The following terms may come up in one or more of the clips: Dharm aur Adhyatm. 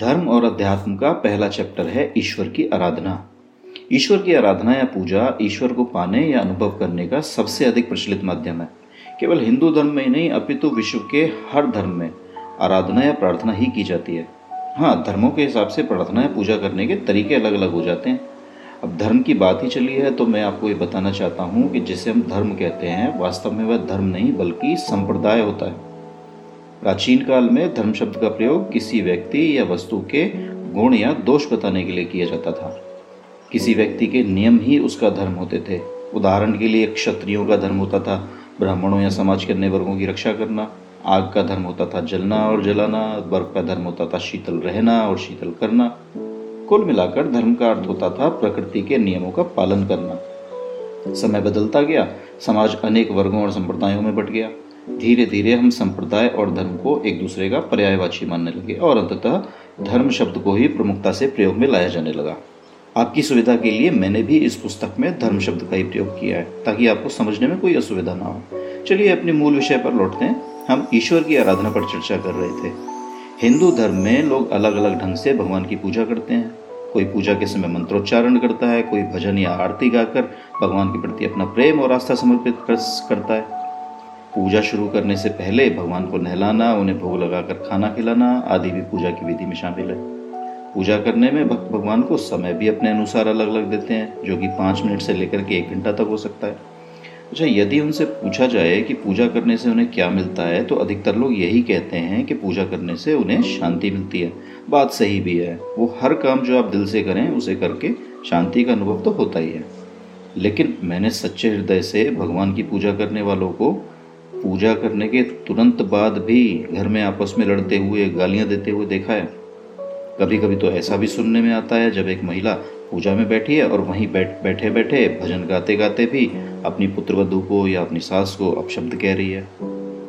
धर्म और अध्यात्म का पहला चैप्टर है ईश्वर की आराधना। ईश्वर की आराधना या पूजा ईश्वर को पाने या अनुभव करने का सबसे अधिक प्रचलित माध्यम है। केवल हिंदू धर्म में ही नहीं अपितु विश्व के हर धर्म में आराधना या प्रार्थना ही की जाती है। हाँ, धर्मों के हिसाब से प्रार्थना या पूजा करने के तरीके अलग अलग हो जाते हैं। अब धर्म की बात ही चली है तो मैं आपको ये बताना चाहता हूँ कि जिसे हम धर्म कहते हैं वास्तव में वह धर्म नहीं बल्कि संप्रदाय होता है। प्राचीन काल में धर्म शब्द का प्रयोग किसी व्यक्ति या वस्तु के गुण या दोष बताने के लिए किया जाता था। किसी व्यक्ति के नियम ही उसका धर्म होते थे। उदाहरण के लिए क्षत्रियों का धर्म होता था ब्राह्मणों या समाज के अन्य वर्गों की रक्षा करना। आग का धर्म होता था जलना और जलाना। बर्फ का धर्म होता था शीतल रहना और शीतल करना। कुल मिलाकर धर्म का अर्थ होता था प्रकृति के नियमों का पालन करना। समय बदलता गया, समाज अनेक वर्गों और संप्रदायों में बंट गया। धीरे धीरे हम संप्रदाय और धर्म को एक दूसरे का पर्यायवाची मानने लगे और अंततः धर्म शब्द को ही प्रमुखता से प्रयोग में लाया जाने लगा। आपकी सुविधा के लिए मैंने भी इस पुस्तक में धर्म शब्द का ही प्रयोग किया है ताकि आपको समझने में कोई असुविधा ना हो। चलिए अपने मूल विषय पर लौटते हैं। हम ईश्वर की आराधना पर चर्चा कर रहे थे। हिंदू धर्म में लोग अलग अलग ढंग से भगवान की पूजा करते हैं। कोई पूजा के समय मंत्रोच्चारण करता है, कोई भजन या आरती गाकर भगवान के प्रति अपना प्रेम और आस्था समर्पित करता है। पूजा शुरू करने से पहले भगवान को नहलाना, उन्हें भोग लगाकर खाना खिलाना आदि भी पूजा की विधि में शामिल है। पूजा करने में भक्त भगवान को समय भी अपने अनुसार अलग अलग देते हैं जो कि 5 मिनट से लेकर के 1 घंटा तक हो सकता है। अच्छा, यदि उनसे पूछा जाए कि पूजा करने से उन्हें क्या मिलता है तो अधिकतर लोग यही कहते हैं कि पूजा करने से उन्हें शांति मिलती है। बात सही भी है। वो हर काम जो आप दिल से करें उसे करके शांति का अनुभव तो होता ही है। लेकिन मैंने सच्चे हृदय से भगवान की पूजा करने वालों को पूजा करने के तुरंत बाद भी घर में आपस में लड़ते हुए, गालियाँ देते हुए देखा है। कभी कभी तो ऐसा भी सुनने में आता है जब एक महिला पूजा में बैठी है और वहीं बैठे बैठे भजन गाते गाते भी अपनी पुत्रवधू को या अपनी सास को अपशब्द कह रही है।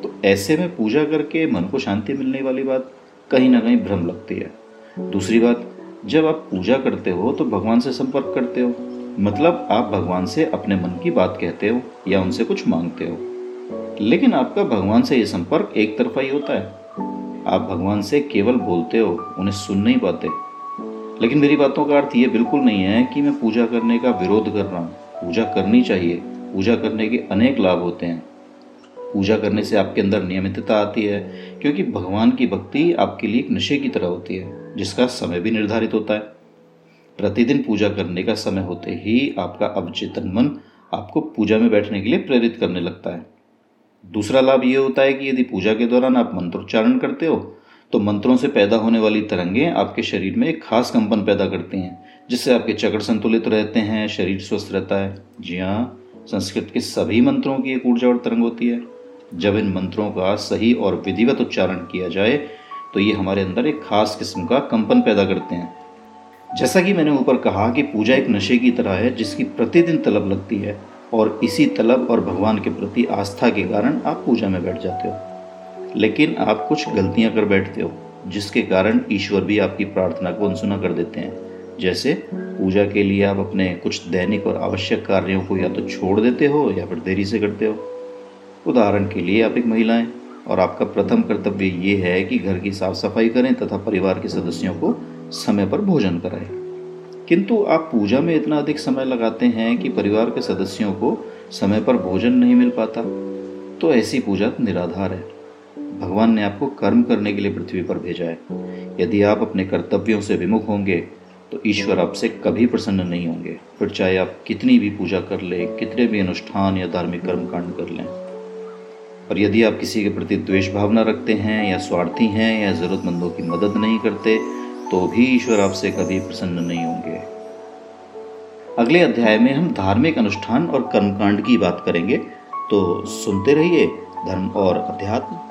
तो ऐसे में पूजा करके मन को शांति मिलने वाली बात कहीं ना कहीं भ्रम लगती है। दूसरी बात, जब आप पूजा करते हो तो भगवान से संपर्क करते हो, मतलब आप भगवान से अपने मन की बात कहते हो या उनसे कुछ मांगते हो। लेकिन आपका भगवान से ये संपर्क एक तरफा ही होता है। आप भगवान से केवल बोलते हो, उन्हें सुन नहीं पाते। लेकिन मेरी बातों का अर्थ ये बिल्कुल नहीं है कि मैं पूजा करने का विरोध कर रहा हूँ। पूजा करनी चाहिए। पूजा करने के अनेक लाभ होते हैं। पूजा करने से आपके अंदर नियमितता आती है क्योंकि भगवान की भक्ति आपके लिए एक नशे की तरह होती है जिसका समय भी निर्धारित होता है। प्रतिदिन पूजा करने का समय होते ही आपका अवचेतन मन आपको पूजा में बैठने के लिए प्रेरित करने लगता है। दूसरा लाभ ये होता है कि यदि पूजा के दौरान आप मंत्रोच्चारण करते हो तो मंत्रों से पैदा होने वाली तरंगें आपके शरीर में एक खास कंपन पैदा करती हैं जिससे आपके चक्र संतुलित रहते हैं, शरीर स्वस्थ रहता है। जी हाँ, संस्कृत के सभी मंत्रों की एक ऊर्जा और तरंग होती है। जब इन मंत्रों का सही और विधिवत उच्चारण किया जाए तो ये हमारे अंदर एक खास किस्म का कंपन पैदा करते हैं। जैसा कि मैंने ऊपर कहा कि पूजा एक नशे की तरह है जिसकी प्रतिदिन तलब लगती है और इसी तलब और भगवान के प्रति आस्था के कारण आप पूजा में बैठ जाते हो। लेकिन आप कुछ गलतियां कर बैठते हो जिसके कारण ईश्वर भी आपकी प्रार्थना को अनसुना कर देते हैं। जैसे पूजा के लिए आप अपने कुछ दैनिक और आवश्यक कार्यों को या तो छोड़ देते हो या फिर देरी से करते हो। उदाहरण के लिए आप एक महिला हैं और आपका प्रथम कर्तव्य ये है कि घर की साफ सफाई करें तथा परिवार के सदस्यों को समय पर भोजन कराएं। किंतु आप पूजा में इतना अधिक समय लगाते हैं कि परिवार के सदस्यों को समय पर भोजन नहीं मिल पाता, तो ऐसी पूजा निराधार है। भगवान ने आपको कर्म करने के लिए पृथ्वी पर भेजा है। यदि आप अपने कर्तव्यों से विमुख होंगे तो ईश्वर आपसे कभी प्रसन्न नहीं होंगे, फिर चाहे आप कितनी भी पूजा कर लें, कितने भी अनुष्ठान या धार्मिक कर्मकांड कर लें। और यदि आप किसी के प्रति द्वेष भावना रखते हैं या स्वार्थी हैं या ज़रूरतमंदों की मदद नहीं करते तो भी ईश्वर आपसे कभी प्रसन्न नहीं होंगे। अगले अध्याय में हम धार्मिक अनुष्ठान और कर्मकांड की बात करेंगे, तो सुनते रहिए धर्म और अध्यात्म।